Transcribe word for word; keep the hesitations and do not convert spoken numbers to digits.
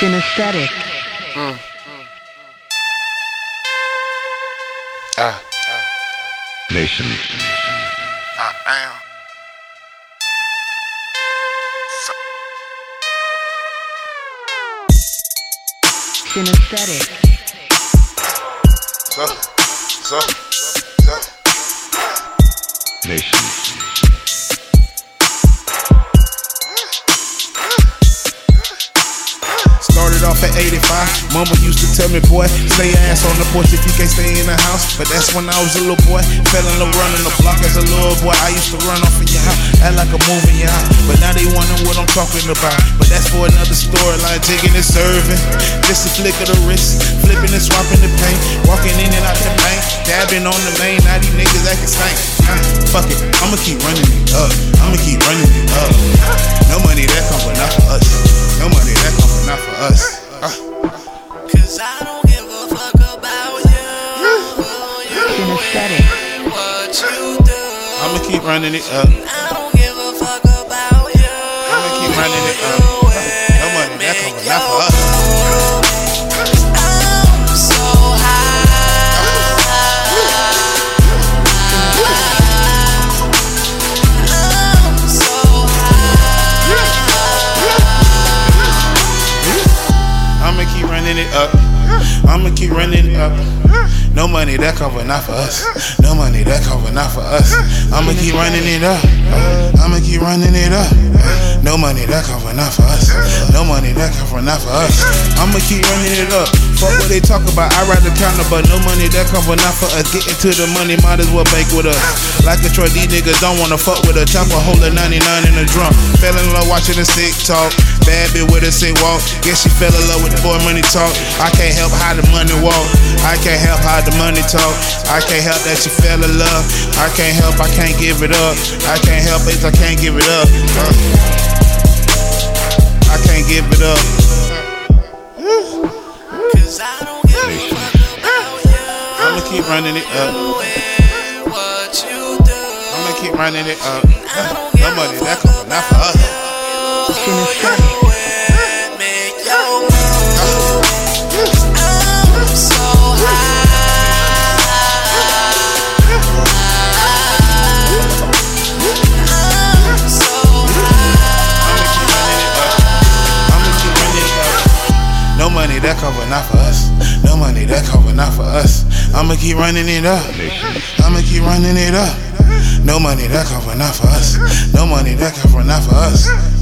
Synesthetic. Mm. Ah. Nation. I am. Synesthetic. So, so, so, so. Nation. Off at eighty-five, mama used to tell me, boy, stay your ass on the porch if you can't stay in the house. But that's when I was a little boy, fell in love running the block as a little boy. I used to run off of your house, act like a movie, yeah. But now they wondering what I'm talking about. But that's for another storyline, taking and serving, just a flick of the wrist, flipping and swapping the paint, walking in and out the bank, dabbing on the main. Now these niggas acting stank. Nah, fuck it, I'ma keep running it up, I'ma keep running it up. No money that come, but not for us. No money that come. Not for us. Uh. Cause I don't give a fuck about you. You ain't what you do. I'ma keep running it up. I don't give a fuck about you. I'ma keep running it up. Uh, no money, that's coming. Not for us. I'm so high. I'm so high. I'ma keep running it up, I'ma keep running it up. No money that cover, not for us. No money that cover, not for us. I'ma keep running it up, I'ma keep running it up. No money that cover, not for us. No money that cover, not for us. I'ma keep running it up. Fuck what they talk about, I ride the counter, but no money that cover, not for us. Getting to the money, might as well bank with us. Like a Troy, these niggas don't wanna fuck with a chop a hole of ninety-nine in a drum. Fell in love watching the sick talk. Bad bitch with a sick walk. Guess she fell in love with the boy money talk. I can't help how the money walk. I can't help how the money talk. I can't help that she fell in love. I can't help, I can't give it up. I can't help it, I can't give it up. I can't give it up. Cause I don't give a fuck about you. I'ma keep running it up. I'ma keep running it up. No money, that come not for us. I'm so high. No money that cover, not for us. No money that cover, not for us. I'ma keep running it up. I'ma keep running it up. No money that cover, not for us. No money that cover, not for us.